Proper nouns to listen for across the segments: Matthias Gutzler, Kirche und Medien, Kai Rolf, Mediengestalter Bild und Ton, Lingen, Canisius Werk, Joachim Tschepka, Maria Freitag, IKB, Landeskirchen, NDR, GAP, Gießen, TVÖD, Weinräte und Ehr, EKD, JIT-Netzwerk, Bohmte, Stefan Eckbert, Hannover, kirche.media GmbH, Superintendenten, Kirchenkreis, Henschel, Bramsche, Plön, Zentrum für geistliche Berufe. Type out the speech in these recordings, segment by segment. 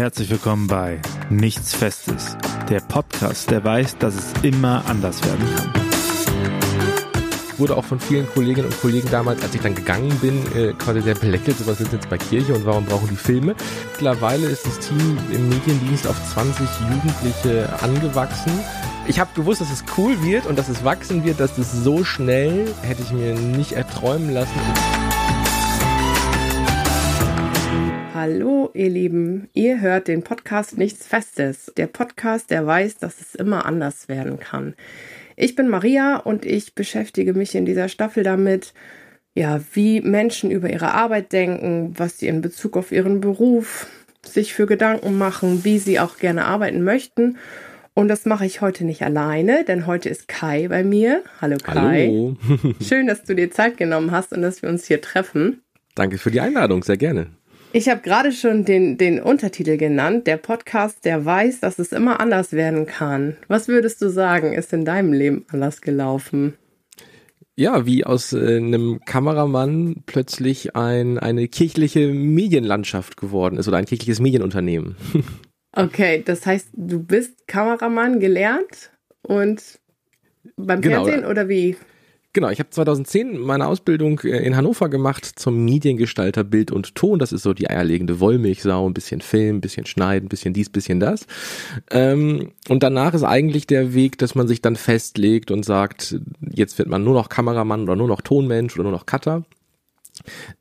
Herzlich willkommen bei Nichts Festes, der Podcast, der weiß, dass es immer anders werden kann. Wurde auch von vielen Kolleginnen und Kollegen damals, als ich dann gegangen bin, quasi sehr belächelt, so was ist jetzt bei Kirche und warum brauchen die Filme? Mittlerweile ist das Team im Mediendienst auf 20 Jugendliche angewachsen. Ich habe gewusst, dass es cool wird und dass es wachsen wird, dass das so schnell hätte ich mir nicht erträumen lassen. Hallo ihr Lieben, ihr hört den Podcast Nichts Festes, der Podcast, der weiß, dass es immer anders werden kann. Ich bin Maria und ich beschäftige mich in dieser Staffel damit, ja, wie Menschen über ihre Arbeit denken, was sie in Bezug auf ihren Beruf sich für Gedanken machen, wie sie auch gerne arbeiten möchten. Und das mache ich heute nicht alleine, denn heute ist Kai bei mir. Hallo Kai. Hallo. Schön, dass du dir Zeit genommen hast und dass wir uns hier treffen. Danke für die Einladung, sehr gerne. Ich habe gerade schon den Untertitel genannt, der Podcast, der weiß, dass es immer anders werden kann. Was würdest du sagen, ist in deinem Leben anders gelaufen? Ja, wie aus einem Kameramann plötzlich eine kirchliche Medienlandschaft geworden ist oder ein kirchliches Medienunternehmen. Okay, das heißt, du bist Kameramann gelernt und beim Fernsehen oder wie? Genau, ich habe 2010 meine Ausbildung in Hannover gemacht zum Mediengestalter Bild und Ton. Das ist so die eierlegende Wollmilchsau, ein bisschen Film, ein bisschen Schneiden, ein bisschen dies, ein bisschen das. Und danach ist eigentlich der Weg, dass man sich dann festlegt und sagt, jetzt wird man nur noch Kameramann oder nur noch Tonmensch oder nur noch Cutter.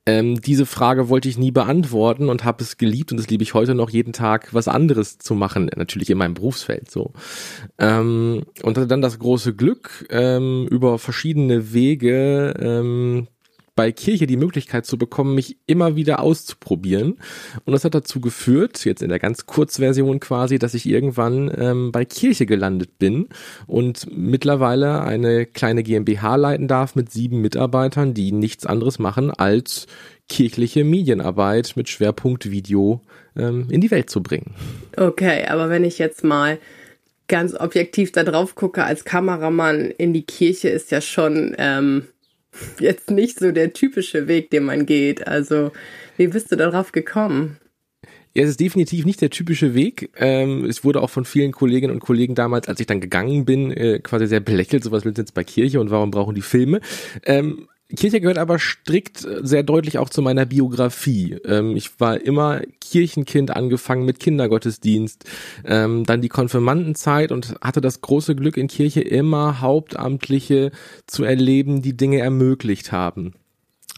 Diese Frage wollte ich nie beantworten und habe es geliebt und das liebe ich heute noch, jeden Tag was anderes zu machen, natürlich in meinem Berufsfeld so. Und hatte dann das große Glück, über verschiedene Wege bei Kirche die Möglichkeit zu bekommen, mich immer wieder auszuprobieren. Und das hat dazu geführt, jetzt in der ganz Kurzversion quasi, dass ich irgendwann bei Kirche gelandet bin und mittlerweile eine kleine GmbH leiten darf mit 7 Mitarbeitern, die nichts anderes machen, als kirchliche Medienarbeit mit Schwerpunkt Video in die Welt zu bringen. Okay, aber wenn ich jetzt mal ganz objektiv da drauf gucke, als Kameramann in die Kirche ist ja schon jetzt nicht so der typische Weg, den man geht. Also, wie bist du darauf gekommen? Ja, es ist definitiv nicht der typische Weg. Es wurde auch von vielen Kolleginnen und Kollegen damals, als ich dann gegangen bin, quasi sehr belächelt. So was willst du jetzt bei Kirche und warum brauchen die Filme? Kirche gehört aber strikt sehr deutlich auch zu meiner Biografie. Ich war immer Kirchenkind, angefangen mit Kindergottesdienst, dann die Konfirmandenzeit und hatte das große Glück, in Kirche immer Hauptamtliche zu erleben, die Dinge ermöglicht haben.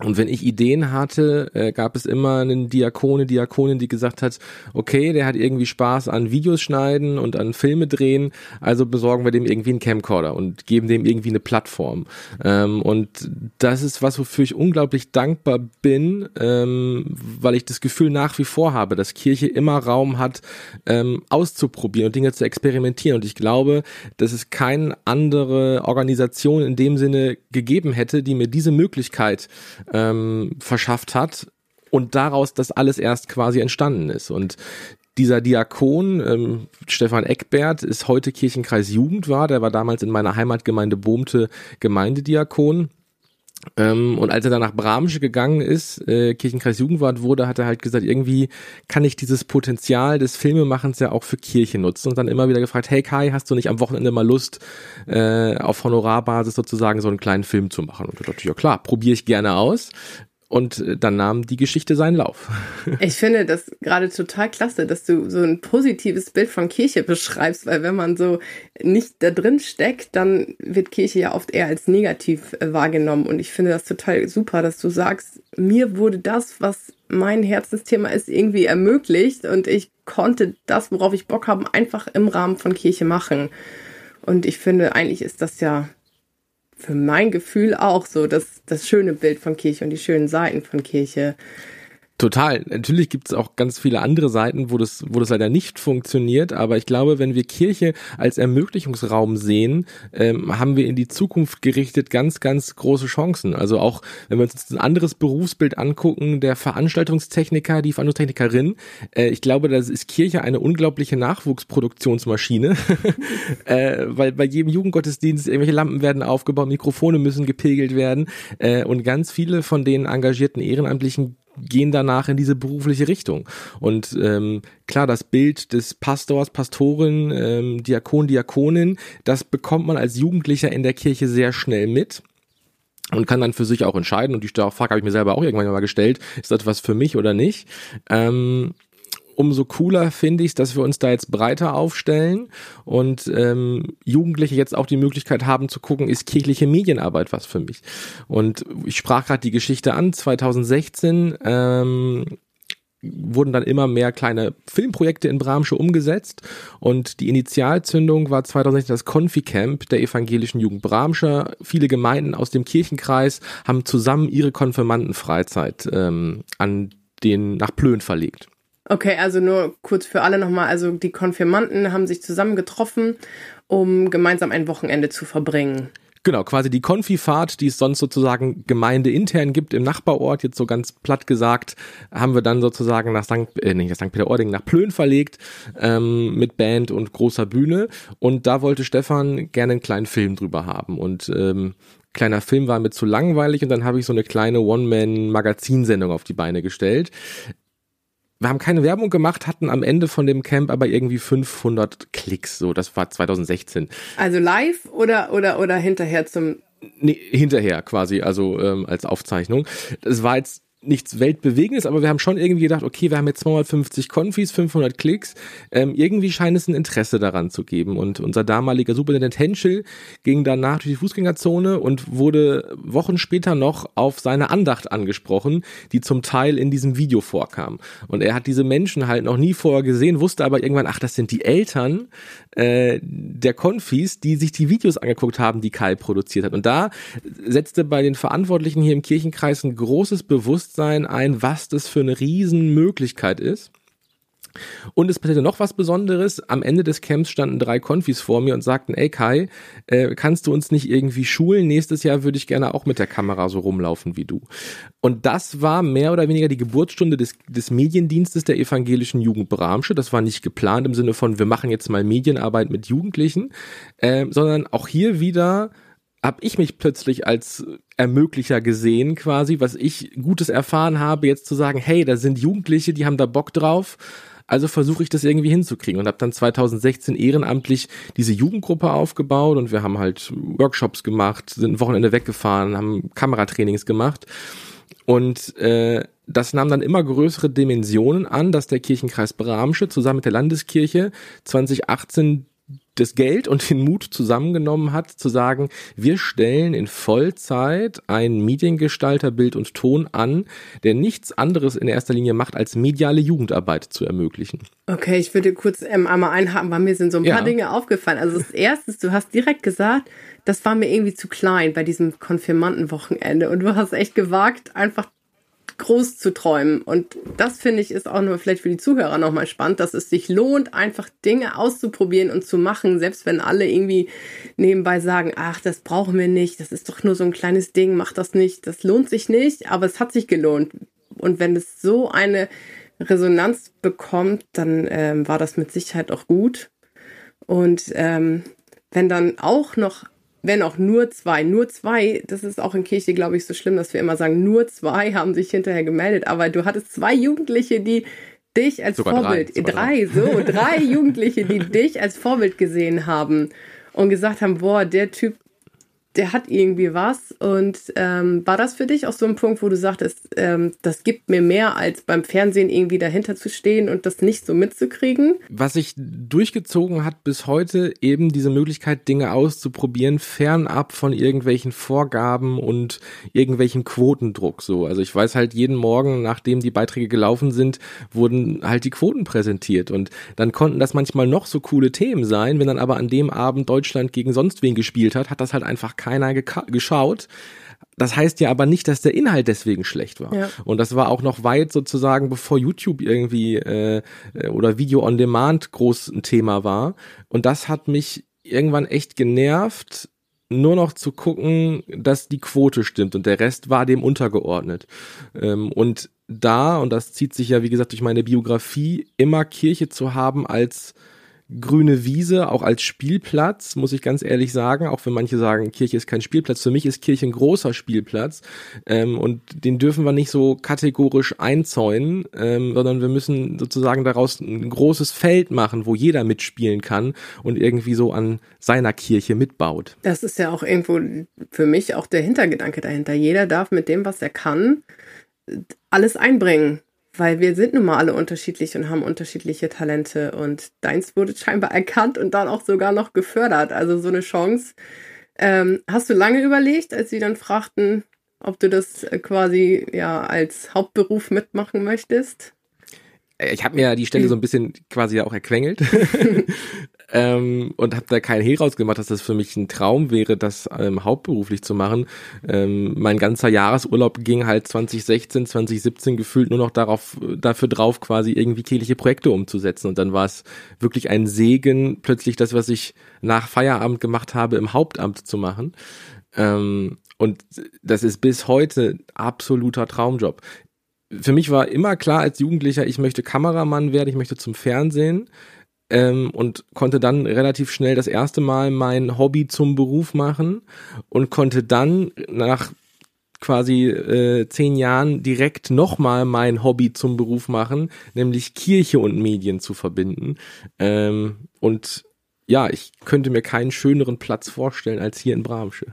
Und wenn ich Ideen hatte, gab es immer einen Diakonin, die gesagt hat, okay, der hat irgendwie Spaß an Videos schneiden und an Filme drehen, also besorgen wir dem irgendwie einen Camcorder und geben dem irgendwie eine Plattform. Und das ist was, wofür ich unglaublich dankbar bin, weil ich das Gefühl nach wie vor habe, dass Kirche immer Raum hat, auszuprobieren und Dinge zu experimentieren. Und ich glaube, dass es keine andere Organisation in dem Sinne gegeben hätte, die mir diese Möglichkeit verschafft hat und daraus das alles erst quasi entstanden ist. Und dieser Diakon, Stefan Eckbert, ist heute Kirchenkreis Jugendwart, der war damals in meiner Heimatgemeinde Bohmte Gemeindediakon. Und als er dann nach Bramsche gegangen ist, Kirchenkreis Jugendwart wurde, hat er halt gesagt, irgendwie kann ich dieses Potenzial des Filmemachens ja auch für Kirche nutzen und dann immer wieder gefragt, hey Kai, hast du nicht am Wochenende mal Lust, auf Honorarbasis sozusagen so einen kleinen Film zu machen? Und ich dachte, ja klar, probiere ich gerne aus. Und dann nahm die Geschichte seinen Lauf. Ich finde das gerade total klasse, dass du so ein positives Bild von Kirche beschreibst, weil wenn man so nicht da drin steckt, dann wird Kirche ja oft eher als negativ wahrgenommen. Und ich finde das total super, dass du sagst, mir wurde das, was mein Herzensthema ist, irgendwie ermöglicht und ich konnte das, worauf ich Bock habe, einfach im Rahmen von Kirche machen. Und ich finde, eigentlich ist das ja für mein Gefühl auch so, dass das schöne Bild von Kirche und die schönen Seiten von Kirche. Total. Natürlich gibt es auch ganz viele andere Seiten, wo das leider nicht funktioniert. Aber ich glaube, wenn wir Kirche als Ermöglichungsraum sehen, haben wir in die Zukunft gerichtet ganz, ganz große Chancen. Also auch, wenn wir uns jetzt ein anderes Berufsbild angucken, der Veranstaltungstechniker, die Veranstaltungstechnikerin. Ich glaube, da ist Kirche eine unglaubliche Nachwuchsproduktionsmaschine, weil bei jedem Jugendgottesdienst irgendwelche Lampen werden aufgebaut, Mikrofone müssen gepegelt werden und ganz viele von den engagierten Ehrenamtlichen gehen danach in diese berufliche Richtung. Und klar, das Bild des Pastors, Pastorin, Diakon, Diakonin, das bekommt man als Jugendlicher in der Kirche sehr schnell mit. Und kann dann für sich auch entscheiden. Und die Frage habe ich mir selber auch irgendwann mal gestellt, ist das was für mich oder nicht? Umso cooler finde ich es, dass wir uns da jetzt breiter aufstellen und Jugendliche jetzt auch die Möglichkeit haben zu gucken, ist kirchliche Medienarbeit was für mich? Und ich sprach gerade die Geschichte an, 2016 wurden dann immer mehr kleine Filmprojekte in Bramsche umgesetzt und die Initialzündung war 2016 das Konfi-Camp der evangelischen Jugend Bramsche. Viele Gemeinden aus dem Kirchenkreis haben zusammen ihre Konfirmandenfreizeit nach Plön verlegt. Okay, also nur kurz für alle nochmal, also die Konfirmanden haben sich zusammen getroffen, um gemeinsam ein Wochenende zu verbringen. Genau, quasi die Konfifahrt, die es sonst sozusagen gemeindeintern gibt im Nachbarort, jetzt so ganz platt gesagt, haben wir dann sozusagen nach St. Peter-Ording, nach Plön verlegt, mit Band und großer Bühne. Und da wollte Stefan gerne einen kleinen Film drüber haben. Und kleiner Film war mir zu langweilig und dann habe ich so eine kleine One-Man-Magazinsendung auf die Beine gestellt. Wir haben keine Werbung gemacht, hatten am Ende von dem Camp aber irgendwie 500 Klicks, so, das war 2016. Also live oder hinterher hinterher quasi, also als Aufzeichnung. Das war jetzt nichts Weltbewegendes, aber wir haben schon irgendwie gedacht, okay, wir haben jetzt 250 Konfis, 500 Klicks, irgendwie scheint es ein Interesse daran zu geben und unser damaliger Superintendent Henschel ging danach durch die Fußgängerzone und wurde Wochen später noch auf seine Andacht angesprochen, die zum Teil in diesem Video vorkam und er hat diese Menschen halt noch nie vorher gesehen, wusste aber irgendwann, ach, das sind die Eltern der Konfis, die sich die Videos angeguckt haben, die Kai produziert hat und da setzte bei den Verantwortlichen hier im Kirchenkreis ein großes Bewusstsein ein, was das für eine Riesenmöglichkeit ist. Und es passierte noch was Besonderes. Am Ende des Camps standen 3 Konfis vor mir und sagten, ey Kai, kannst du uns nicht irgendwie schulen? Nächstes Jahr würde ich gerne auch mit der Kamera so rumlaufen wie du. Und das war mehr oder weniger die Geburtsstunde des Mediendienstes der evangelischen Jugend Bramsche. Das war nicht geplant im Sinne von, wir machen jetzt mal Medienarbeit mit Jugendlichen, sondern auch hier wieder habe ich mich plötzlich als Ermöglicher gesehen quasi, was ich Gutes erfahren habe, jetzt zu sagen, hey, da sind Jugendliche, die haben da Bock drauf, also versuche ich das irgendwie hinzukriegen und habe dann 2016 ehrenamtlich diese Jugendgruppe aufgebaut und wir haben halt Workshops gemacht, sind ein Wochenende weggefahren, haben Kameratrainings gemacht und das nahm dann immer größere Dimensionen an, dass der Kirchenkreis Bramsche zusammen mit der Landeskirche 2018 das Geld und den Mut zusammengenommen hat, zu sagen, wir stellen in Vollzeit einen Mediengestalter Bild und Ton an, der nichts anderes in erster Linie macht, als mediale Jugendarbeit zu ermöglichen. Okay, ich würde kurz einmal einhaken, weil mir sind so ein paar Dinge aufgefallen. Also das Erste, du hast direkt gesagt, das war mir irgendwie zu klein bei diesem Konfirmandenwochenende und du hast echt gewagt, einfach groß zu träumen. Und das, finde ich, ist auch nur vielleicht für die Zuhörer nochmal spannend, dass es sich lohnt, einfach Dinge auszuprobieren und zu machen, selbst wenn alle irgendwie nebenbei sagen, ach, das brauchen wir nicht, das ist doch nur so ein kleines Ding, mach das nicht, das lohnt sich nicht, aber es hat sich gelohnt. Und wenn es so eine Resonanz bekommt, dann war das mit Sicherheit auch gut. Und wenn dann auch noch Wenn auch nur zwei, das ist auch in Kirche, glaube ich, so schlimm, dass wir immer sagen, nur 2 haben sich hinterher gemeldet, aber du hattest 2 Jugendliche, die dich als sogar Vorbild, 3 Jugendliche, die dich als Vorbild gesehen haben und gesagt haben, boah, der Typ, der hat irgendwie was und war das für dich auch so ein Punkt, wo du sagtest, das gibt mir mehr, als beim Fernsehen irgendwie dahinter zu stehen und das nicht so mitzukriegen? Was sich durchgezogen hat bis heute, eben diese Möglichkeit, Dinge auszuprobieren, fernab von irgendwelchen Vorgaben und irgendwelchen Quotendruck. So. Also ich weiß halt, jeden Morgen, nachdem die Beiträge gelaufen sind, wurden halt die Quoten präsentiert und dann konnten das manchmal noch so coole Themen sein, wenn dann aber an dem Abend Deutschland gegen sonst wen gespielt hat, hat das halt einfach keiner geschaut. Das heißt ja aber nicht, dass der Inhalt deswegen schlecht war. Ja. Und das war auch noch weit sozusagen, bevor YouTube irgendwie oder Video on Demand groß ein Thema war. Und das hat mich irgendwann echt genervt, nur noch zu gucken, dass die Quote stimmt und der Rest war dem untergeordnet. Und das zieht sich ja, wie gesagt, durch meine Biografie, immer Kirche zu haben als grüne Wiese, auch als Spielplatz, muss ich ganz ehrlich sagen, auch wenn manche sagen, Kirche ist kein Spielplatz, für mich ist Kirche ein großer Spielplatz, und den dürfen wir nicht so kategorisch einzäunen, sondern wir müssen sozusagen daraus ein großes Feld machen, wo jeder mitspielen kann und irgendwie so an seiner Kirche mitbaut. Das ist ja auch irgendwo für mich auch der Hintergedanke dahinter. Jeder darf mit dem, was er kann, alles einbringen. Weil wir sind nun mal alle unterschiedlich und haben unterschiedliche Talente. Und deins wurde scheinbar erkannt und dann auch sogar noch gefördert. Also so eine Chance. Hast du lange überlegt, als sie dann fragten, ob du das quasi ja als Hauptberuf mitmachen möchtest? Ich habe mir ja die Stelle so ein bisschen quasi auch erquengelt und habe da keinen Hehl rausgemacht, dass das für mich ein Traum wäre, das hauptberuflich zu machen. Mein ganzer Jahresurlaub ging halt 2016, 2017 gefühlt nur noch dafür drauf, quasi irgendwie kirchliche Projekte umzusetzen. Und dann war es wirklich ein Segen, plötzlich das, was ich nach Feierabend gemacht habe, im Hauptamt zu machen. Und das ist bis heute absoluter Traumjob. Für mich war immer klar als Jugendlicher, ich möchte Kameramann werden, ich möchte zum Fernsehen, und konnte dann relativ schnell das erste Mal mein Hobby zum Beruf machen und konnte dann nach quasi 10 Jahren direkt nochmal mein Hobby zum Beruf machen, nämlich Kirche und Medien zu verbinden. Und ja, ich könnte mir keinen schöneren Platz vorstellen als hier in Bramsche.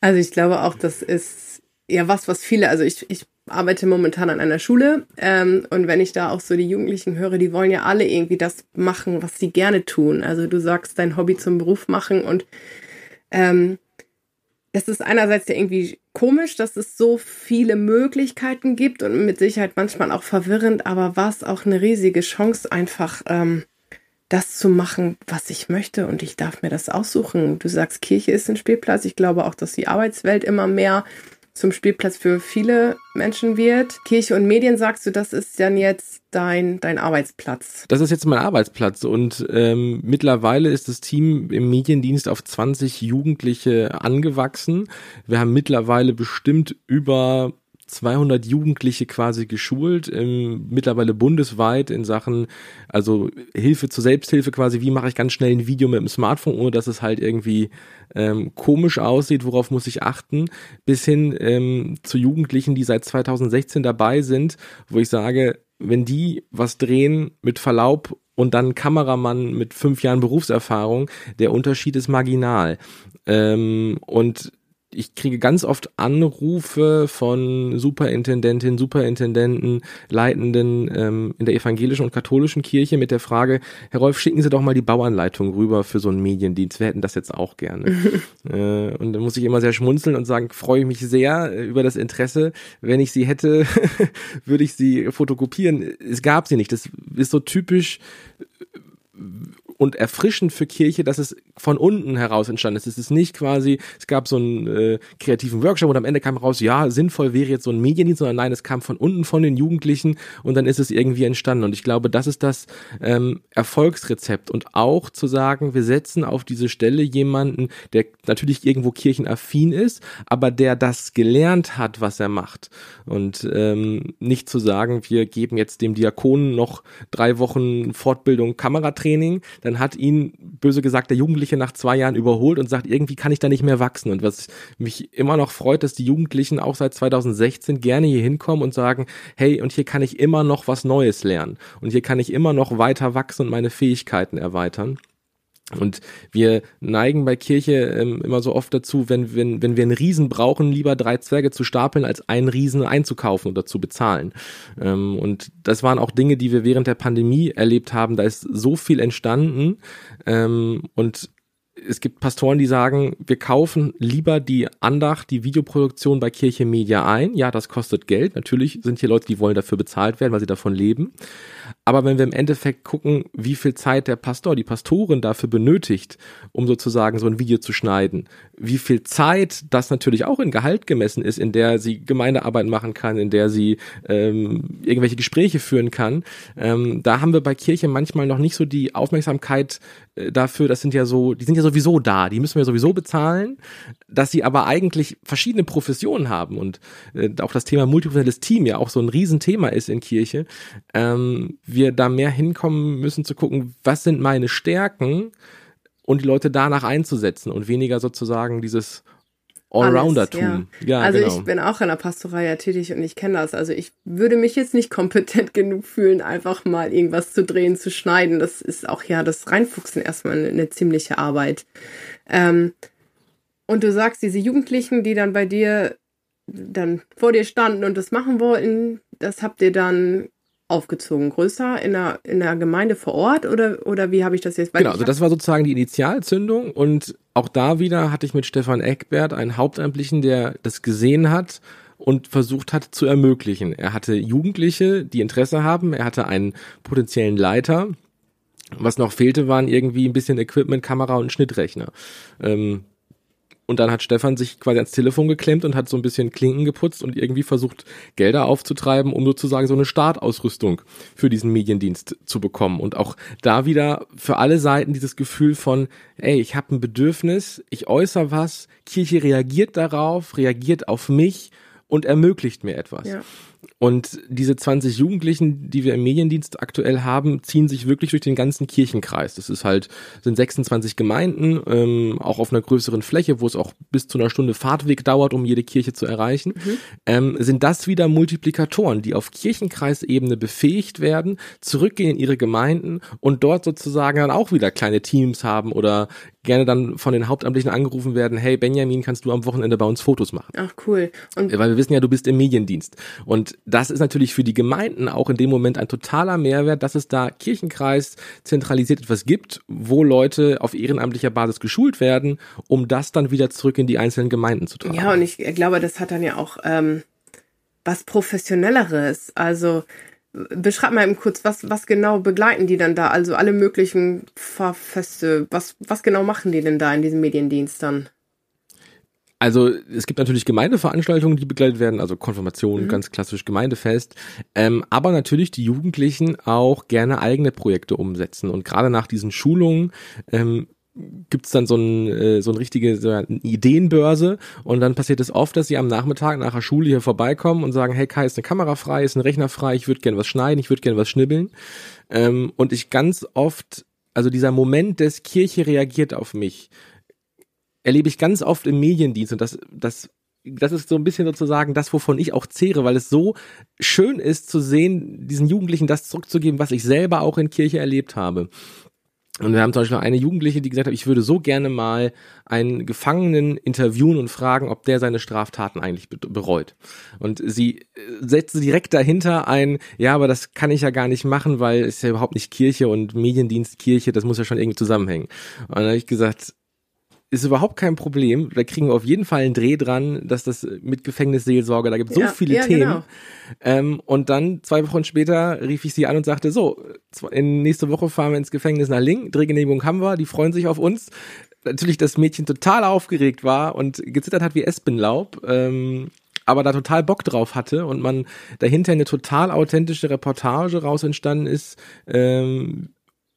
Also ich glaube auch, das ist ja was viele, also ich arbeite momentan an einer Schule, und wenn ich da auch so die Jugendlichen höre, die wollen ja alle irgendwie das machen, was sie gerne tun. Also du sagst, dein Hobby zum Beruf machen, und es ist einerseits ja irgendwie komisch, dass es so viele Möglichkeiten gibt und mit Sicherheit manchmal auch verwirrend, aber war es auch eine riesige Chance, einfach das zu machen, was ich möchte, und ich darf mir das aussuchen. Du sagst, Kirche ist ein Spielplatz. Ich glaube auch, dass die Arbeitswelt immer mehr zum Spielplatz für viele Menschen wird. Kirche und Medien, sagst du, das ist dann jetzt dein Arbeitsplatz. Das ist jetzt mein Arbeitsplatz, und mittlerweile ist das Team im Mediendienst auf 20 Jugendliche angewachsen. Wir haben mittlerweile bestimmt über 200 Jugendliche quasi geschult, mittlerweile bundesweit in Sachen, also Hilfe zur Selbsthilfe quasi, wie mache ich ganz schnell ein Video mit dem Smartphone, ohne dass es halt irgendwie komisch aussieht, worauf muss ich achten, bis hin zu Jugendlichen, die seit 2016 dabei sind, wo ich sage, wenn die was drehen, mit Verlaub, und dann Kameramann mit 5 Jahren Berufserfahrung, der Unterschied ist marginal. Und ich kriege ganz oft Anrufe von Superintendentinnen, Superintendenten, Leitenden in der evangelischen und katholischen Kirche mit der Frage, Herr Rolf, schicken Sie doch mal die Bauanleitung rüber für so einen Mediendienst, wir hätten das jetzt auch gerne. Und dann muss ich immer sehr schmunzeln und sagen, freue ich mich sehr über das Interesse. Wenn ich sie hätte, würde ich sie fotokopieren. Es gab sie nicht. Das ist so typisch und erfrischend für Kirche, dass es von unten heraus entstanden ist. Es ist nicht quasi, es gab so einen kreativen Workshop und am Ende kam raus, ja, sinnvoll wäre jetzt so ein Mediendienst, sondern nein, es kam von unten von den Jugendlichen und dann ist es irgendwie entstanden. Und ich glaube, das ist das Erfolgsrezept, und auch zu sagen, wir setzen auf diese Stelle jemanden, der natürlich irgendwo kirchenaffin ist, aber der das gelernt hat, was er macht. Und nicht zu sagen, wir geben jetzt dem Diakonen noch 3 Wochen Fortbildung, Kameratraining, dann hat ihn, böse gesagt, der Jugendliche nach 2 Jahren überholt und sagt, irgendwie kann ich da nicht mehr wachsen. Und was mich immer noch freut, dass die Jugendlichen auch seit 2016 gerne hier hinkommen und sagen, hey, und hier kann ich immer noch was Neues lernen. Und hier kann ich immer noch weiter wachsen und meine Fähigkeiten erweitern. Und wir neigen bei Kirche immer so oft dazu, wenn wir einen Riesen brauchen, lieber 3 Zwerge zu stapeln, als einen Riesen einzukaufen oder zu bezahlen. Und das waren auch Dinge, die wir während der Pandemie erlebt haben. Da ist so viel entstanden, und es gibt Pastoren, die sagen, wir kaufen lieber die Andacht, die Videoproduktion bei Kirche.media ein. Ja, das kostet Geld. Natürlich sind hier Leute, die wollen dafür bezahlt werden, weil sie davon leben. Aber wenn wir im Endeffekt gucken, wie viel Zeit der Pastor, die Pastorin dafür benötigt, um sozusagen so ein Video zu schneiden, wie viel Zeit das natürlich auch in Gehalt gemessen ist, in der sie Gemeindearbeit machen kann, in der sie irgendwelche Gespräche führen kann, da haben wir bei Kirche manchmal noch nicht so die Aufmerksamkeit dafür. Das sind ja so, die sind ja so sowieso da, die müssen wir sowieso bezahlen, dass sie aber eigentlich verschiedene Professionen haben und auch das Thema multiprofessionelles Team ja auch so ein Riesenthema ist in Kirche, wir da mehr hinkommen müssen zu gucken, was sind meine Stärken und die Leute danach einzusetzen und weniger sozusagen dieses Allrounder-Tum. Ja. Ja, also genau. Ich bin auch in der Pastorei ja tätig und ich kenne das. Also ich würde mich jetzt nicht kompetent genug fühlen, einfach mal irgendwas zu drehen, zu schneiden. Das ist auch ja das Reinfuchsen erstmal eine ziemliche Arbeit. Und du sagst, diese Jugendlichen, die dann bei dir dann vor dir standen und das machen wollten, das habt ihr dann aufgezogen, größer in der Gemeinde vor Ort oder wie habe ich das jetzt? Weil genau, also das war sozusagen die Initialzündung und auch da wieder hatte ich mit Stefan Eckbert einen Hauptamtlichen, der das gesehen hat und versucht hat zu ermöglichen. Er hatte Jugendliche, die Interesse haben, er hatte einen potenziellen Leiter. Was noch fehlte, waren irgendwie ein bisschen Equipment, Kamera und Schnittrechner. Und dann hat Stefan sich quasi ans Telefon geklemmt und hat so ein bisschen Klinken geputzt und irgendwie versucht, Gelder aufzutreiben, um sozusagen so eine Startausrüstung für diesen Mediendienst zu bekommen. Und auch da wieder für alle Seiten dieses Gefühl von, ey, ich habe ein Bedürfnis, ich äußere was, Kirche reagiert darauf, reagiert auf mich und ermöglicht mir etwas. Ja. Und diese 20 Jugendlichen, die wir im Mediendienst aktuell haben, ziehen sich wirklich durch den ganzen Kirchenkreis. Das ist halt, sind 26 Gemeinden, auch auf einer größeren Fläche, wo es auch bis zu einer Stunde Fahrtweg dauert, um jede Kirche zu erreichen, sind das wieder Multiplikatoren, die auf Kirchenkreisebene befähigt werden, zurückgehen in ihre Gemeinden und dort sozusagen dann auch wieder kleine Teams haben oder gerne dann von den Hauptamtlichen angerufen werden, hey Benjamin, kannst du am Wochenende bei uns Fotos machen? Ach cool. Und weil wir wissen ja, du bist im Mediendienst. Und das ist natürlich für die Gemeinden auch in dem Moment ein totaler Mehrwert, dass es da Kirchenkreis zentralisiert etwas gibt, wo Leute auf ehrenamtlicher Basis geschult werden, um das dann wieder zurück in die einzelnen Gemeinden zu tragen. Ja, und ich glaube, das hat dann ja auch was Professionelleres. Also beschreib mal eben kurz, was genau begleiten die dann da? Also alle möglichen Pfarrfeste, was genau machen die denn da in diesem Mediendienst dann? Also es gibt natürlich Gemeindeveranstaltungen, die begleitet werden, also Konfirmationen, ganz klassisch Gemeindefest, aber natürlich die Jugendlichen auch gerne eigene Projekte umsetzen und gerade nach diesen Schulungen gibt es dann so eine richtige Ideenbörse und dann passiert es oft, dass sie am Nachmittag nach der Schule hier vorbeikommen und sagen, hey Kai, ist eine Kamera frei, ist ein Rechner frei, ich würde gerne was schneiden, ich würde gerne was schnibbeln und ich ganz oft, also dieser Moment des Kirche reagiert auf mich, erlebe ich ganz oft im Mediendienst und das ist so ein bisschen sozusagen das, wovon ich auch zehre, weil es so schön ist zu sehen, diesen Jugendlichen das zurückzugeben, was ich selber auch in Kirche erlebt habe. Und wir haben zum Beispiel eine Jugendliche, die gesagt hat, ich würde so gerne mal einen Gefangenen interviewen und fragen, ob der seine Straftaten eigentlich bereut. Und sie setzte direkt dahinter ein, ja, aber das kann ich ja gar nicht machen, weil es ist ja überhaupt nicht Kirche und Mediendienst, Kirche, das muss ja schon irgendwie zusammenhängen. Und dann habe ich gesagt, ist überhaupt kein Problem, da kriegen wir auf jeden Fall einen Dreh dran, dass das mit Gefängnisseelsorge, da gibt es so viele Themen. Genau. Und dann 2 Wochen später rief ich sie an und sagte, so, nächste Woche fahren wir ins Gefängnis nach Lingen, Drehgenehmigung haben wir, die freuen sich auf uns. Natürlich das Mädchen total aufgeregt war und gezittert hat wie Espenlaub, aber da total Bock drauf hatte und man dahinter eine total authentische Reportage raus entstanden ist,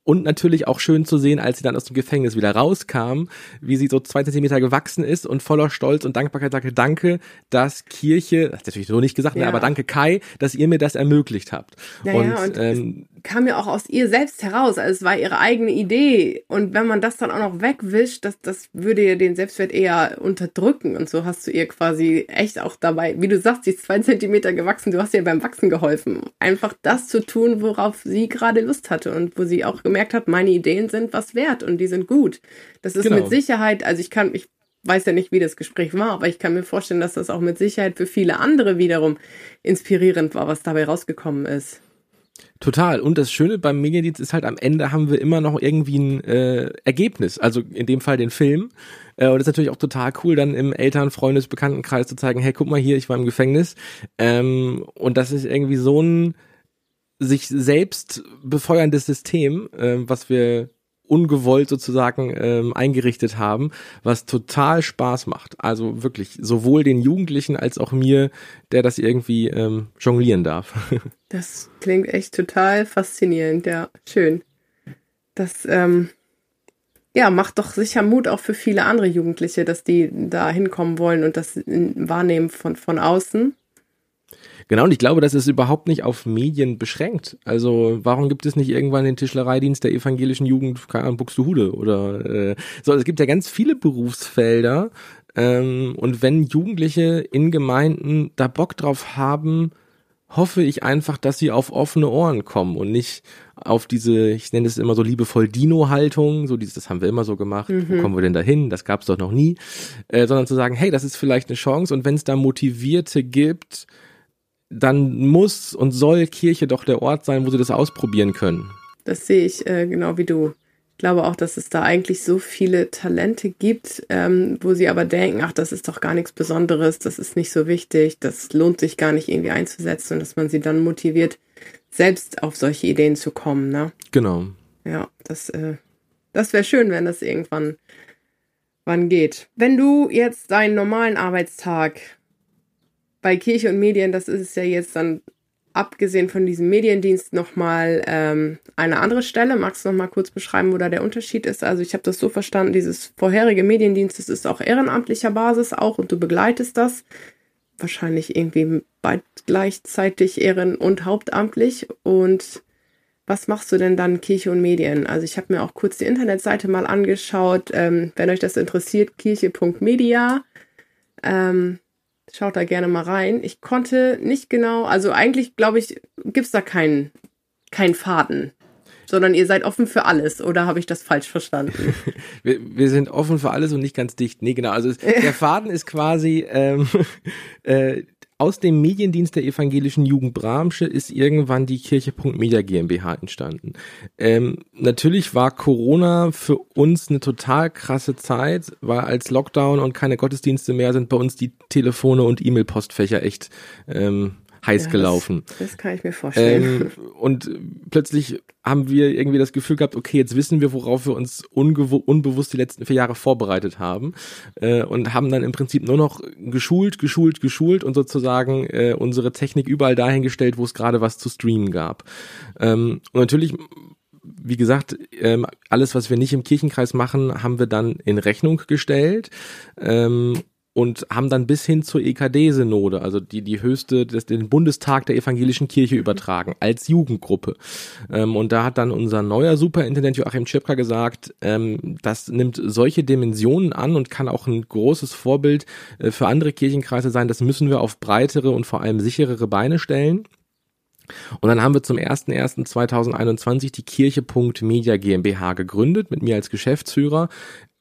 und natürlich auch schön zu sehen, als sie dann aus dem Gefängnis wieder rauskam, wie sie so 2 Zentimeter gewachsen ist und voller Stolz und Dankbarkeit sagte, danke, dass Kirche, das ist natürlich so nicht gesagt, aber danke Kai, dass ihr mir das ermöglicht habt. Und kam ja auch aus ihr selbst heraus, also es war ihre eigene Idee und wenn man das dann auch noch wegwischt, das würde ja den Selbstwert eher unterdrücken und so hast du ihr quasi echt auch dabei, wie du sagst, sie ist 2 Zentimeter gewachsen, du hast ihr beim Wachsen geholfen, einfach das zu tun, worauf sie gerade Lust hatte und wo sie auch gemerkt hat, meine Ideen sind was wert und die sind gut. Das ist mit Sicherheit, also ich weiß ja nicht, wie das Gespräch war, aber ich kann mir vorstellen, dass das auch mit Sicherheit für viele andere wiederum inspirierend war, was dabei rausgekommen ist. Total. Und das Schöne beim Mediendienst ist halt, am Ende haben wir immer noch irgendwie ein Ergebnis. Also in dem Fall den Film. Und das ist natürlich auch total cool, dann im Eltern-, Freundes-, Bekanntenkreis zu zeigen, hey, guck mal hier, ich war im Gefängnis. Und das ist irgendwie so ein sich selbst befeuerndes System, was wir ungewollt sozusagen eingerichtet haben, was total Spaß macht. Also wirklich, sowohl den Jugendlichen als auch mir, der das irgendwie jonglieren darf. Das klingt echt total faszinierend, ja, schön. Das ja, macht doch sicher Mut auch für viele andere Jugendliche, dass die da hinkommen wollen und das wahrnehmen von außen. Genau, und ich glaube, das ist überhaupt nicht auf Medien beschränkt. Also warum gibt es nicht irgendwann den Tischlereidienst der evangelischen Jugend, keine Ahnung, Buxtehude oder so? Es gibt ja ganz viele Berufsfelder, und wenn Jugendliche in Gemeinden da Bock drauf haben, hoffe ich einfach, dass sie auf offene Ohren kommen und nicht auf diese, ich nenne es immer so liebevoll Dino-Haltung, so dieses, das haben wir immer so gemacht, wo kommen wir denn da hin, das gab es doch noch nie, sondern zu sagen, hey, das ist vielleicht eine Chance, und wenn es da Motivierte gibt, dann muss und soll Kirche doch der Ort sein, wo sie das ausprobieren können. Das sehe ich genau wie du. Ich glaube auch, dass es da eigentlich so viele Talente gibt, wo sie aber denken, ach, das ist doch gar nichts Besonderes, das ist nicht so wichtig, das lohnt sich gar nicht irgendwie einzusetzen, und dass man sie dann motiviert, selbst auf solche Ideen zu kommen, ne? Genau. Ja, das wäre schön, wenn das irgendwann geht. Wenn du jetzt deinen normalen Arbeitstag bei Kirche und Medien, das ist es ja jetzt dann, abgesehen von diesem Mediendienst, nochmal eine andere Stelle. Magst du nochmal kurz beschreiben, wo da der Unterschied ist? Also ich habe das so verstanden, dieses vorherige Mediendienst, das ist auf ehrenamtlicher Basis auch, und du begleitest das wahrscheinlich irgendwie gleichzeitig ehren- und hauptamtlich. Und was machst du denn dann Kirche und Medien? Also ich habe mir auch kurz die Internetseite mal angeschaut. Wenn euch das interessiert, kirche.media. Schaut da gerne mal rein. Ich konnte nicht genau, also eigentlich, glaube ich, gibt es da keinen Faden, sondern ihr seid offen für alles, oder habe ich das falsch verstanden? Wir sind offen für alles und nicht ganz dicht. Nee, genau, also der Faden ist quasi aus dem Mediendienst der evangelischen Jugend Bramsche ist irgendwann die Kirche.media GmbH entstanden. Natürlich war Corona für uns eine total krasse Zeit, weil als Lockdown und keine Gottesdienste mehr sind bei uns die Telefone und E-Mail-Postfächer echt heiß gelaufen. Das kann ich mir vorstellen. Und plötzlich haben wir irgendwie das Gefühl gehabt, okay, jetzt wissen wir, worauf wir uns unbewusst die letzten 4 Jahre vorbereitet haben, und haben dann im Prinzip nur noch geschult und sozusagen unsere Technik überall dahin gestellt, wo es gerade was zu streamen gab. Und natürlich, wie gesagt, alles, was wir nicht im Kirchenkreis machen, haben wir dann in Rechnung gestellt, und haben dann bis hin zur EKD-Synode, also die höchste, den Bundestag der evangelischen Kirche übertragen, als Jugendgruppe. Und da hat dann unser neuer Superintendent Joachim Tschepka gesagt, das nimmt solche Dimensionen an und kann auch ein großes Vorbild für andere Kirchenkreise sein. Das müssen wir auf breitere und vor allem sicherere Beine stellen. Und dann haben wir zum 01.01.2021 die Kirche.media GmbH gegründet, mit mir als Geschäftsführer,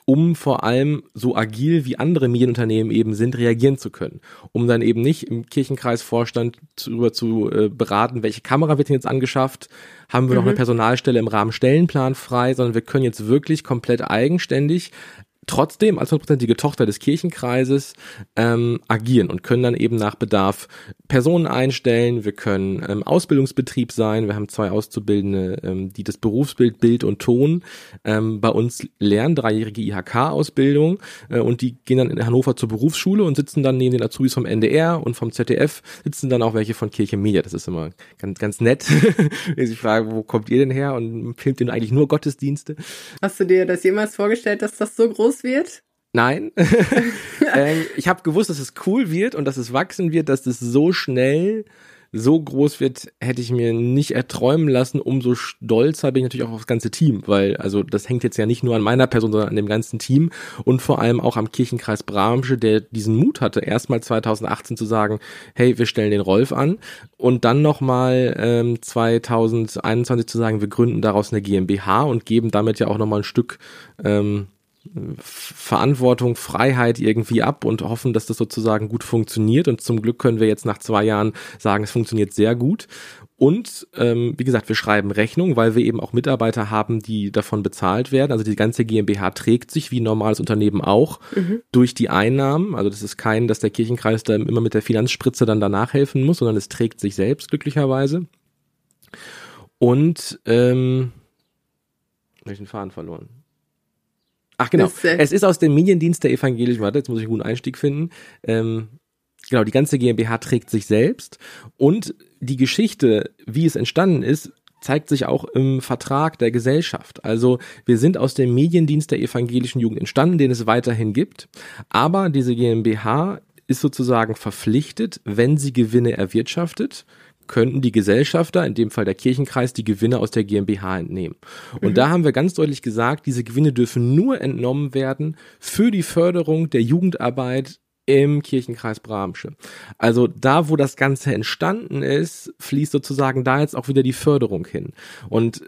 um vor allem so agil wie andere Medienunternehmen eben sind, reagieren zu können. Um dann eben nicht im Kirchenkreisvorstand darüber zu beraten, welche Kamera wird denn jetzt angeschafft, haben wir noch eine Personalstelle im Rahmen Stellenplan frei, sondern wir können jetzt wirklich komplett eigenständig, trotzdem als 100%ige Tochter des Kirchenkreises, agieren und können dann eben nach Bedarf Personen einstellen. Wir können Ausbildungsbetrieb sein. Wir haben 2 Auszubildende, die das Berufsbild Bild und Ton bei uns lernen, 3-jährige IHK-Ausbildung, und die gehen dann in Hannover zur Berufsschule und sitzen dann neben den Azubis vom NDR und vom ZDF, sitzen dann auch welche von Kirche Media. Das ist immer ganz, ganz nett. Ich frage, wo kommt ihr denn her, und filmt denn eigentlich nur Gottesdienste? Hast du dir das jemals vorgestellt, dass das so groß wird? Nein. Ich habe gewusst, dass es cool wird und dass es wachsen wird, dass es so schnell so groß wird, hätte ich mir nicht erträumen lassen. Umso stolzer bin ich natürlich auch aufs ganze Team, weil also das hängt jetzt ja nicht nur an meiner Person, sondern an dem ganzen Team und vor allem auch am Kirchenkreis Bramsche, der diesen Mut hatte, erstmal 2018 zu sagen, hey, wir stellen den Rolf an, und dann nochmal 2021 zu sagen, wir gründen daraus eine GmbH und geben damit ja auch nochmal ein Stück Verantwortung, Freiheit irgendwie ab und hoffen, dass das sozusagen gut funktioniert, und zum Glück können wir jetzt nach 2 Jahren sagen, es funktioniert sehr gut, und wie gesagt, wir schreiben Rechnung, weil wir eben auch Mitarbeiter haben, die davon bezahlt werden, also die ganze GmbH trägt sich wie ein normales Unternehmen auch durch die Einnahmen, also das ist kein, dass der Kirchenkreis da immer mit der Finanzspritze dann danach helfen muss, sondern es trägt sich selbst glücklicherweise, und habe ich den Faden verloren. Ach genau, es ist aus dem Mediendienst der evangelischen, warte, jetzt muss ich einen guten Einstieg finden, genau, die ganze GmbH trägt sich selbst, und die Geschichte, wie es entstanden ist, zeigt sich auch im Vertrag der Gesellschaft. Also wir sind aus dem Mediendienst der evangelischen Jugend entstanden, den es weiterhin gibt, aber diese GmbH ist sozusagen verpflichtet, wenn sie Gewinne erwirtschaftet, könnten die Gesellschafter, in dem Fall der Kirchenkreis, die Gewinne aus der GmbH entnehmen. Und da haben wir ganz deutlich gesagt, diese Gewinne dürfen nur entnommen werden für die Förderung der Jugendarbeit im Kirchenkreis Bramsche. Also da, wo das Ganze entstanden ist, fließt sozusagen da jetzt auch wieder die Förderung hin. Und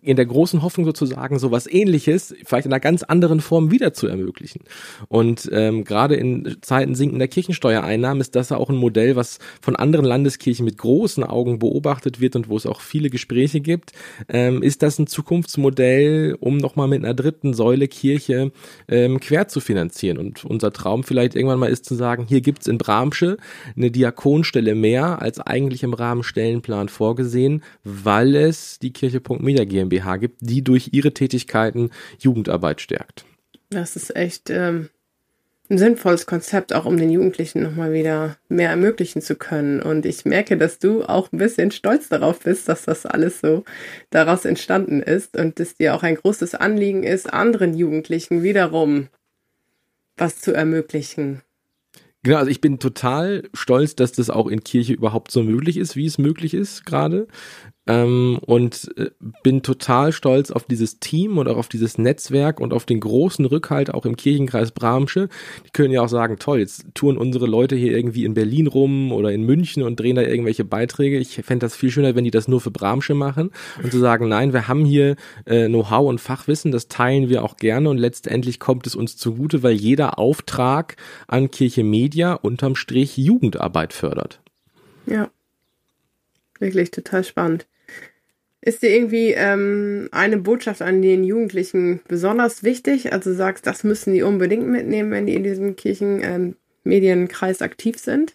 in der großen Hoffnung sozusagen sowas Ähnliches, vielleicht in einer ganz anderen Form wieder zu ermöglichen. Und gerade in Zeiten sinkender Kirchensteuereinnahmen ist das ja auch ein Modell, was von anderen Landeskirchen mit großen Augen beobachtet wird und wo es auch viele Gespräche gibt. Ist das ein Zukunftsmodell, um nochmal mit einer dritten Säule Kirche quer zu finanzieren? Und unser Traum vielleicht irgendwann mal ist, zu sagen, hier gibt es in Bramsche eine Diakonstelle mehr als eigentlich im Rahmenstellenplan vorgesehen, weil es die Kirche.media GmbH gibt, die durch ihre Tätigkeiten Jugendarbeit stärkt. Das ist echt ein sinnvolles Konzept, auch um den Jugendlichen nochmal wieder mehr ermöglichen zu können. Und ich merke, dass du auch ein bisschen stolz darauf bist, dass das alles so daraus entstanden ist und dass dir auch ein großes Anliegen ist, anderen Jugendlichen wiederum was zu ermöglichen. Genau, also ich bin total stolz, dass das auch in Kirche überhaupt so möglich ist, wie es möglich ist gerade. Und bin total stolz auf dieses Team und auch auf dieses Netzwerk und auf den großen Rückhalt auch im Kirchenkreis Bramsche. Die können ja auch sagen, toll, jetzt touren unsere Leute hier irgendwie in Berlin rum oder in München und drehen da irgendwelche Beiträge. Ich fände das viel schöner, wenn die das nur für Bramsche machen und zu sagen, nein, wir haben hier Know-how und Fachwissen, das teilen wir auch gerne und letztendlich kommt es uns zugute, weil jeder Auftrag an Kirche Media unterm Strich Jugendarbeit fördert. Ja, wirklich total spannend. Ist dir irgendwie eine Botschaft an den Jugendlichen besonders wichtig? Also sagst, das müssen die unbedingt mitnehmen, wenn die in diesem Kirchenmedienkreis aktiv sind?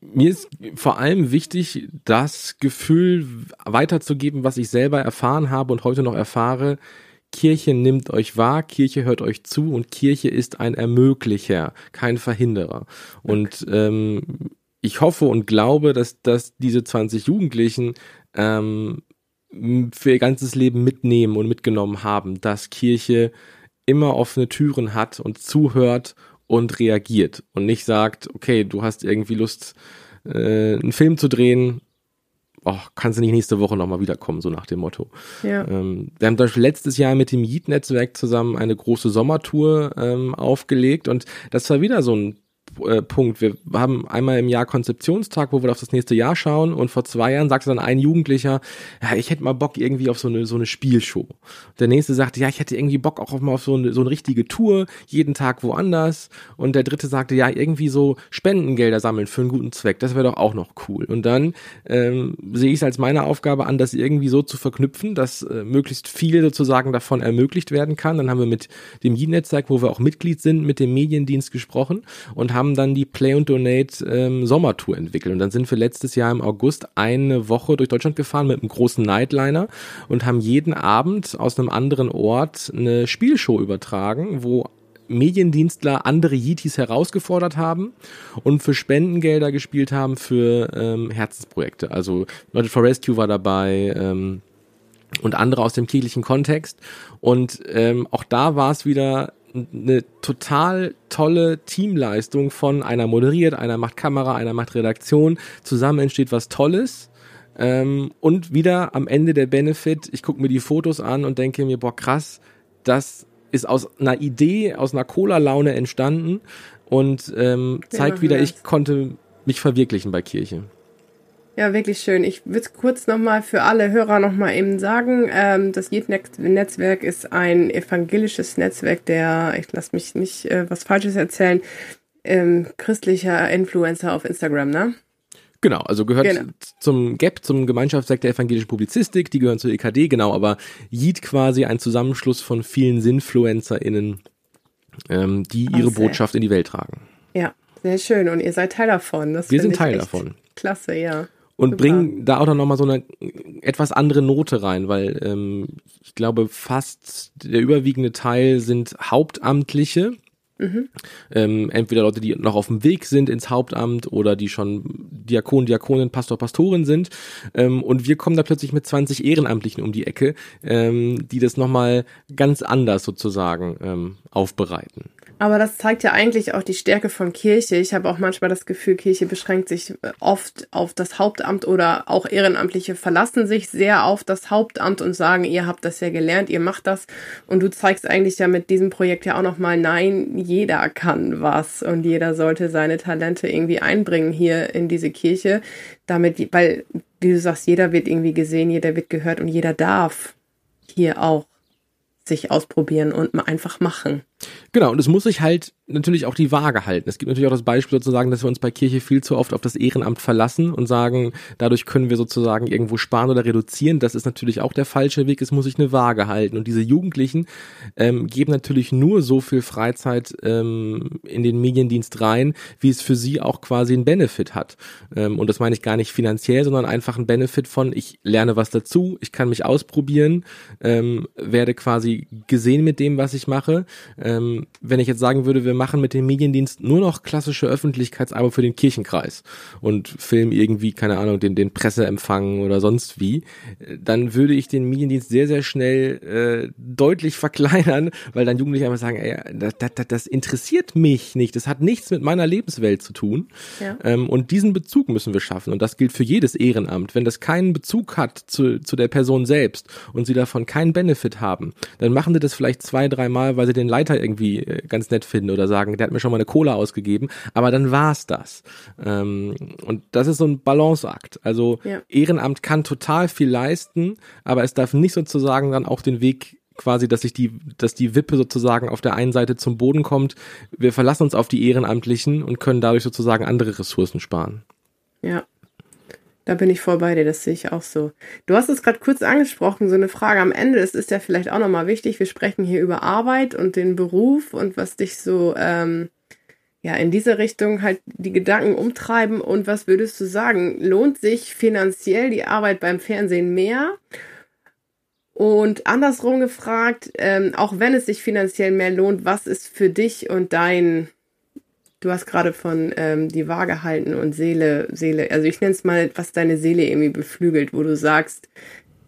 Mir ist vor allem wichtig, das Gefühl weiterzugeben, was ich selber erfahren habe und heute noch erfahre. Kirche nimmt euch wahr, Kirche hört euch zu und Kirche ist ein Ermöglicher, kein Verhinderer. Und ich hoffe und glaube, dass diese 20 Jugendlichen für ihr ganzes Leben mitnehmen und mitgenommen haben, dass Kirche immer offene Türen hat und zuhört und reagiert und nicht sagt, okay, du hast irgendwie Lust, einen Film zu drehen, kannst du nicht nächste Woche nochmal wiederkommen, so nach dem Motto. Ja. Wir haben zum Beispiel letztes Jahr mit dem JIT-Netzwerk zusammen eine große Sommertour aufgelegt und das war wieder so ein Punkt. Wir haben einmal im Jahr Konzeptionstag, wo wir auf das nächste Jahr schauen und vor 2 Jahren sagte dann ein Jugendlicher, ja, ich hätte mal Bock irgendwie auf so eine Spielshow. Der nächste sagte, ja, ich hätte irgendwie Bock auch mal auf so eine richtige Tour, jeden Tag woanders und der dritte sagte, ja, irgendwie so Spendengelder sammeln für einen guten Zweck, das wäre doch auch noch cool. Und dann sehe ich es als meine Aufgabe an, das irgendwie so zu verknüpfen, dass möglichst viel sozusagen davon ermöglicht werden kann. Dann haben wir mit dem JIT-Netzwerk, wo wir auch Mitglied sind, mit dem Mediendienst gesprochen und haben dann die Play und Donate Sommertour entwickelt und dann sind wir letztes Jahr im August eine Woche durch Deutschland gefahren mit einem großen Nightliner und haben jeden Abend aus einem anderen Ort eine Spielshow übertragen, wo Mediendienstler andere Yeeties herausgefordert haben und für Spendengelder gespielt haben für Herzensprojekte. Also Leute for Rescue war dabei, und andere aus dem kirchlichen Kontext und auch da war es wieder eine total tolle Teamleistung von einer moderiert, einer macht Kamera, einer macht Redaktion, zusammen entsteht was Tolles und wieder am Ende der Benefit, ich gucke mir die Fotos an und denke mir, boah krass, das ist aus einer Idee, aus einer Cola-Laune entstanden und zeigt wieder, ich konnte mich verwirklichen bei Kirche. Ja, wirklich schön. Ich will es kurz nochmal für alle Hörer nochmal eben sagen. Das JIT-Netzwerk ist ein evangelisches Netzwerk der, ich lass mich nicht was Falsches erzählen, christlicher Influencer auf Instagram, ne? Genau, also gehört zum GAP, zum Gemeinschaftswerk der evangelischen Publizistik, die gehören zur EKD, genau, aber JIT quasi ein Zusammenschluss von vielen SinfluencerInnen, die ihre Botschaft in die Welt tragen. Ja, sehr schön. Und ihr seid Teil davon. Wir sind Teil davon. Klasse, ja. Und bringen da auch dann nochmal so eine etwas andere Note rein, weil ich glaube, fast der überwiegende Teil sind Hauptamtliche, Mhm. Entweder Leute, die noch auf dem Weg sind ins Hauptamt oder die schon Diakon, Diakonin, Pastor, Pastorin sind. Und wir kommen da plötzlich mit 20 Ehrenamtlichen um die Ecke, die das nochmal ganz anders sozusagen aufbereiten. Aber das zeigt ja eigentlich auch die Stärke von Kirche. Ich habe auch manchmal das Gefühl, Kirche beschränkt sich oft auf das Hauptamt oder auch Ehrenamtliche verlassen sich sehr auf das Hauptamt und sagen, ihr habt das ja gelernt, ihr macht das. Und du zeigst eigentlich ja mit diesem Projekt ja auch nochmal, nein, jeder kann was und jeder sollte seine Talente irgendwie einbringen hier in diese Kirche. Damit, weil, wie du sagst, jeder wird irgendwie gesehen, jeder wird gehört und jeder darf hier auch sich ausprobieren und mal einfach machen. Genau, und es muss sich halt natürlich auch die Waage halten. Es gibt natürlich auch das Beispiel sozusagen, dass wir uns bei Kirche viel zu oft auf das Ehrenamt verlassen und sagen, dadurch können wir sozusagen irgendwo sparen oder reduzieren. Das ist natürlich auch der falsche Weg. Es muss sich eine Waage halten. Und diese Jugendlichen geben natürlich nur so viel Freizeit in den Mediendienst rein, wie es für sie auch quasi einen Benefit hat. Und das meine ich gar nicht finanziell, sondern einfach einen Benefit von, ich lerne was dazu, ich kann mich ausprobieren, werde quasi gesehen mit dem, was ich mache. Wenn ich jetzt sagen würde, wir machen mit dem Mediendienst nur noch klassische Öffentlichkeitsarbeit für den Kirchenkreis und filmen irgendwie, keine Ahnung, den Presseempfang oder sonst wie, dann würde ich den Mediendienst sehr, sehr schnell deutlich verkleinern, weil dann Jugendliche einfach sagen, ey, das interessiert mich nicht, das hat nichts mit meiner Lebenswelt zu tun. Ja. Und diesen Bezug müssen wir schaffen und das gilt für jedes Ehrenamt. Wenn das keinen Bezug hat zu der Person selbst und sie davon keinen Benefit haben, dann machen sie das vielleicht 2-3 Mal, weil sie den Leiter irgendwie ganz nett finden oder sagen, der hat mir schon mal eine Cola ausgegeben, aber dann war's das. Und das ist so ein Balanceakt. Also ja. Ehrenamt kann total viel leisten, aber es darf nicht sozusagen dann auch den Weg quasi, dass die Wippe sozusagen auf der einen Seite zum Boden kommt. Wir verlassen uns auf die Ehrenamtlichen und können dadurch sozusagen andere Ressourcen sparen. Ja. Da bin ich voll bei dir, das sehe ich auch so. Du hast es gerade kurz angesprochen, so eine Frage am Ende, das ist ja vielleicht auch nochmal wichtig, wir sprechen hier über Arbeit und den Beruf und was dich so in diese Richtung halt die Gedanken umtreiben und was würdest du sagen, lohnt sich finanziell die Arbeit beim Fernsehen mehr? Und andersrum gefragt, auch wenn es sich finanziell mehr lohnt, was ist für dich und dein... Du hast gerade von die Waage halten und Seele, also ich nenne es mal, was deine Seele irgendwie beflügelt, wo du sagst,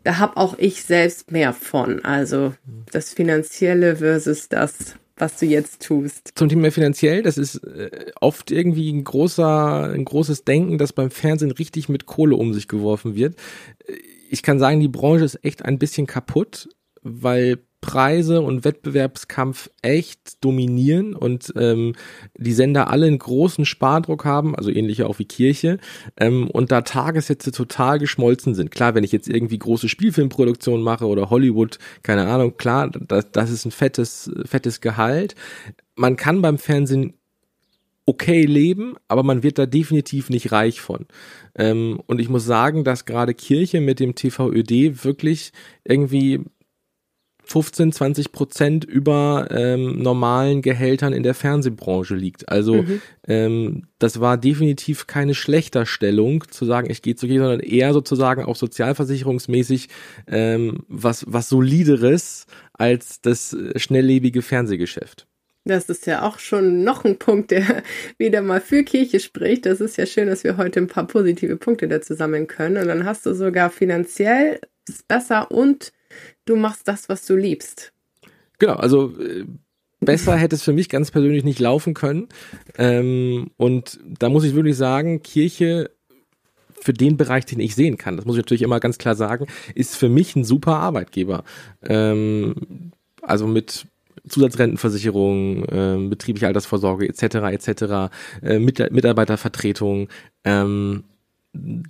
da habe auch ich selbst mehr von. Also das Finanzielle versus das, was du jetzt tust. Zum Thema finanziell, das ist oft irgendwie ein großes Denken, das beim Fernsehen richtig mit Kohle um sich geworfen wird. Ich kann sagen, die Branche ist echt ein bisschen kaputt, weil Preise und Wettbewerbskampf echt dominieren und die Sender alle einen großen Spardruck haben, also ähnlich auch wie Kirche, und da Tagessätze total geschmolzen sind. Klar, wenn ich jetzt irgendwie große Spielfilmproduktionen mache oder Hollywood, keine Ahnung, klar, das ist ein fettes Gehalt. Man kann beim Fernsehen okay leben, aber man wird da definitiv nicht reich von. Und ich muss sagen, dass gerade Kirche mit dem TVÖD wirklich irgendwie 15-20% über normalen Gehältern in der Fernsehbranche liegt. Also das war definitiv keine Schlechterstellung, zu sagen, ich gehe zu Kirche, sondern eher sozusagen auch sozialversicherungsmäßig was Solideres als das schnelllebige Fernsehgeschäft. Das ist ja auch schon noch ein Punkt, der wieder mal für Kirche spricht. Das ist ja schön, dass wir heute ein paar positive Punkte dazu sammeln können. Und dann hast du sogar finanziell besser und du machst das, was du liebst. Genau, also besser hätte es für mich ganz persönlich nicht laufen können. Und da muss ich wirklich sagen, Kirche für den Bereich, den ich sehen kann, das muss ich natürlich immer ganz klar sagen, ist für mich ein super Arbeitgeber. Also mit Zusatzrentenversicherung, betriebliche Altersvorsorge etc., Mitarbeitervertretung,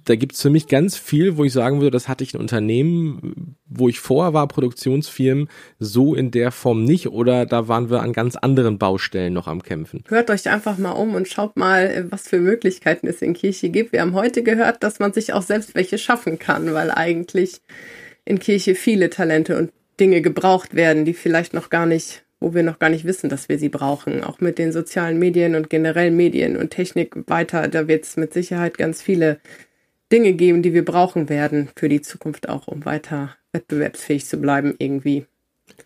da gibt's für mich ganz viel, wo ich sagen würde, das hatte ich in Unternehmen, wo ich vorher war, Produktionsfirmen, so in der Form nicht oder da waren wir an ganz anderen Baustellen noch am Kämpfen. Hört euch einfach mal um und schaut mal, was für Möglichkeiten es in Kirche gibt. Wir haben heute gehört, dass man sich auch selbst welche schaffen kann, weil eigentlich in Kirche viele Talente und Dinge gebraucht werden, die vielleicht noch gar nicht, wo wir noch gar nicht wissen, dass wir sie brauchen. Auch mit den sozialen Medien und generell Medien und Technik weiter, da wird es mit Sicherheit ganz viele Dinge geben, die wir brauchen werden für die Zukunft auch, um weiter wettbewerbsfähig zu bleiben irgendwie.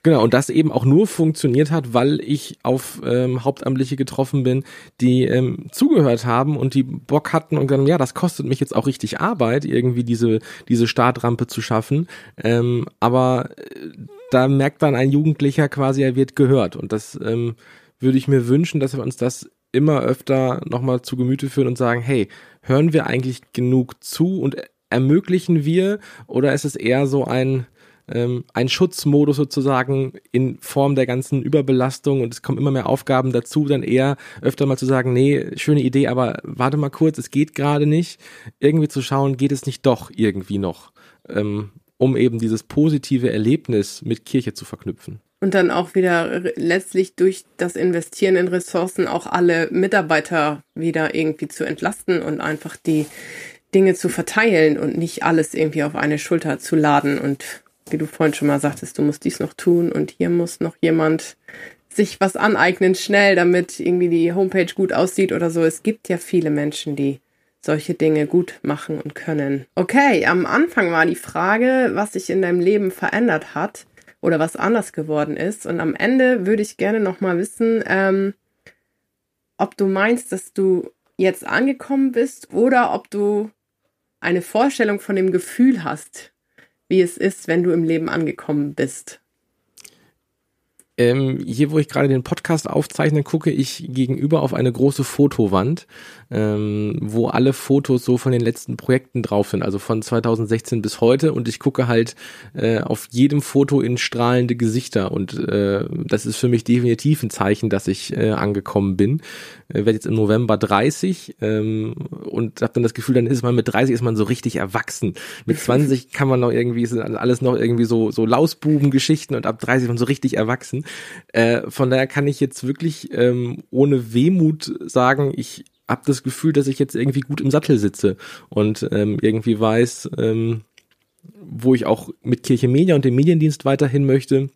Genau, und das eben auch nur funktioniert hat, weil ich auf Hauptamtliche getroffen bin, die zugehört haben und die Bock hatten und gesagt haben, ja, das kostet mich jetzt auch richtig Arbeit, irgendwie diese Startrampe zu schaffen, aber da merkt dann ein Jugendlicher quasi, er wird gehört, und das würde ich mir wünschen, dass wir uns das immer öfter nochmal zu Gemüte führen und sagen, hey, hören wir eigentlich genug zu und ermöglichen wir, oder ist es eher so ein Schutzmodus sozusagen in Form der ganzen Überbelastung, und es kommen immer mehr Aufgaben dazu, dann eher öfter mal zu sagen, nee, schöne Idee, aber warte mal kurz, es geht gerade nicht, irgendwie zu schauen, geht es nicht doch irgendwie noch, um eben dieses positive Erlebnis mit Kirche zu verknüpfen. Und dann auch wieder letztlich durch das Investieren in Ressourcen auch alle Mitarbeiter wieder irgendwie zu entlasten und einfach die Dinge zu verteilen und nicht alles irgendwie auf eine Schulter zu laden, und wie du vorhin schon mal sagtest, du musst dies noch tun und hier muss noch jemand sich was aneignen, schnell, damit irgendwie die Homepage gut aussieht oder so. Es gibt ja viele Menschen, die solche Dinge gut machen und können. Okay, am Anfang war die Frage, was sich in deinem Leben verändert hat oder was anders geworden ist. Und am Ende würde ich gerne nochmal wissen, ob du meinst, dass du jetzt angekommen bist oder ob du eine Vorstellung von dem Gefühl hast, wie es ist, wenn du im Leben angekommen bist. Hier, wo ich gerade den Podcast aufzeichne, gucke ich gegenüber auf eine große Fotowand, wo alle Fotos so von den letzten Projekten drauf sind, also von 2016 bis heute, und ich gucke halt auf jedem Foto in strahlende Gesichter, und das ist für mich definitiv ein Zeichen, dass ich angekommen bin. Werde jetzt im November 30 und habe dann das Gefühl, dann ist man mit 30 ist man so richtig erwachsen. Mit 20 kann man noch irgendwie, sind alles noch irgendwie so Lausbubengeschichten, und ab 30 ist man so richtig erwachsen. Von daher kann ich jetzt wirklich ohne Wehmut sagen, ich habe das Gefühl, dass ich jetzt irgendwie gut im Sattel sitze und irgendwie weiß, wo ich auch mit Kirche.media und dem Mediendienst weiterhin möchte,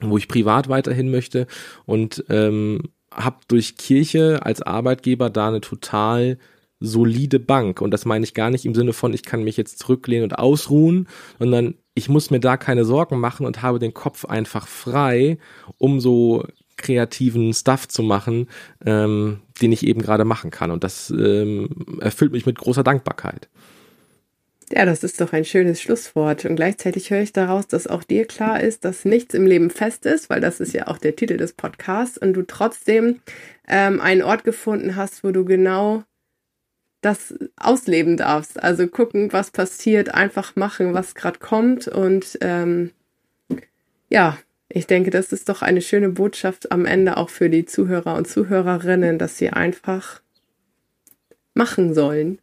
wo ich privat weiterhin möchte, und habe durch Kirche als Arbeitgeber da eine total solide Bank, und das meine ich gar nicht im Sinne von, ich kann mich jetzt zurücklehnen und ausruhen, sondern ich muss mir da keine Sorgen machen und habe den Kopf einfach frei, um so kreativen Stuff zu machen, den ich eben gerade machen kann, und das erfüllt mich mit großer Dankbarkeit. Ja, das ist doch ein schönes Schlusswort, und gleichzeitig höre ich daraus, dass auch dir klar ist, dass nichts im Leben fest ist, weil das ist ja auch der Titel des Podcasts, und du trotzdem einen Ort gefunden hast, wo du genau das ausleben darfst. Also gucken, was passiert, einfach machen, was gerade kommt, und ja, ich denke, das ist doch eine schöne Botschaft am Ende auch für die Zuhörer und Zuhörerinnen, dass sie einfach machen sollen.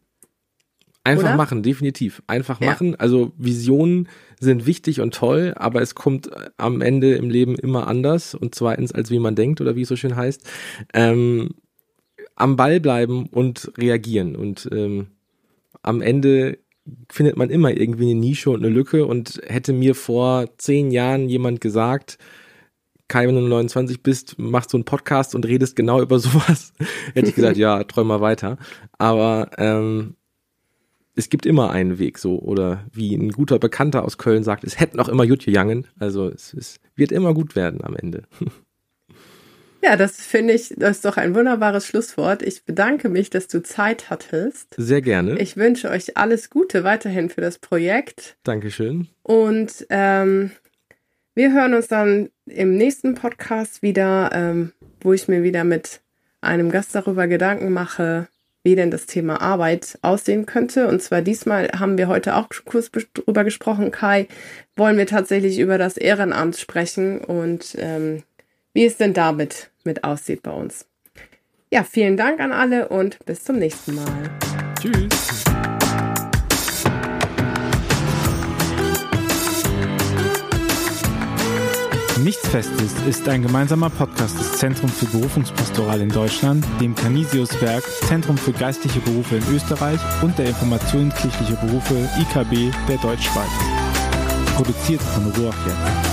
Einfach oder? Machen, definitiv. Einfach machen. Also Visionen sind wichtig und toll, aber es kommt am Ende im Leben immer anders, und zweitens, als wie man denkt oder wie es so schön heißt. Am Ball bleiben und reagieren, und am Ende findet man immer irgendwie eine Nische und eine Lücke, und hätte mir vor 10 Jahren jemand gesagt, Kai, wenn du 29 bist, machst so einen Podcast und redest genau über sowas, hätte ich gesagt, ja, träum mal weiter, aber es gibt immer einen Weg, so, oder wie ein guter Bekannter aus Köln sagt, es hätte noch immer gut gegangen, also es wird immer gut werden am Ende. Ja, das finde ich, das ist doch ein wunderbares Schlusswort. Ich bedanke mich, dass du Zeit hattest. Sehr gerne. Ich wünsche euch alles Gute weiterhin für das Projekt. Dankeschön. Und wir hören uns dann im nächsten Podcast wieder, wo ich mir wieder mit einem Gast darüber Gedanken mache, wie denn das Thema Arbeit aussehen könnte. Und zwar diesmal haben wir heute auch kurz drüber gesprochen, Kai, wollen wir tatsächlich über das Ehrenamt sprechen und wie es denn damit mit aussieht bei uns. Ja, vielen Dank an alle und bis zum nächsten Mal. Tschüss. Nichts Festes ist ein gemeinsamer Podcast des Zentrums für Berufungspastoral in Deutschland, dem Canisius Werk, Zentrum für geistliche Berufe in Österreich und der Information kirchlicher Berufe IKB der Deutschschweiz. Produziert von Joachim Tschepka.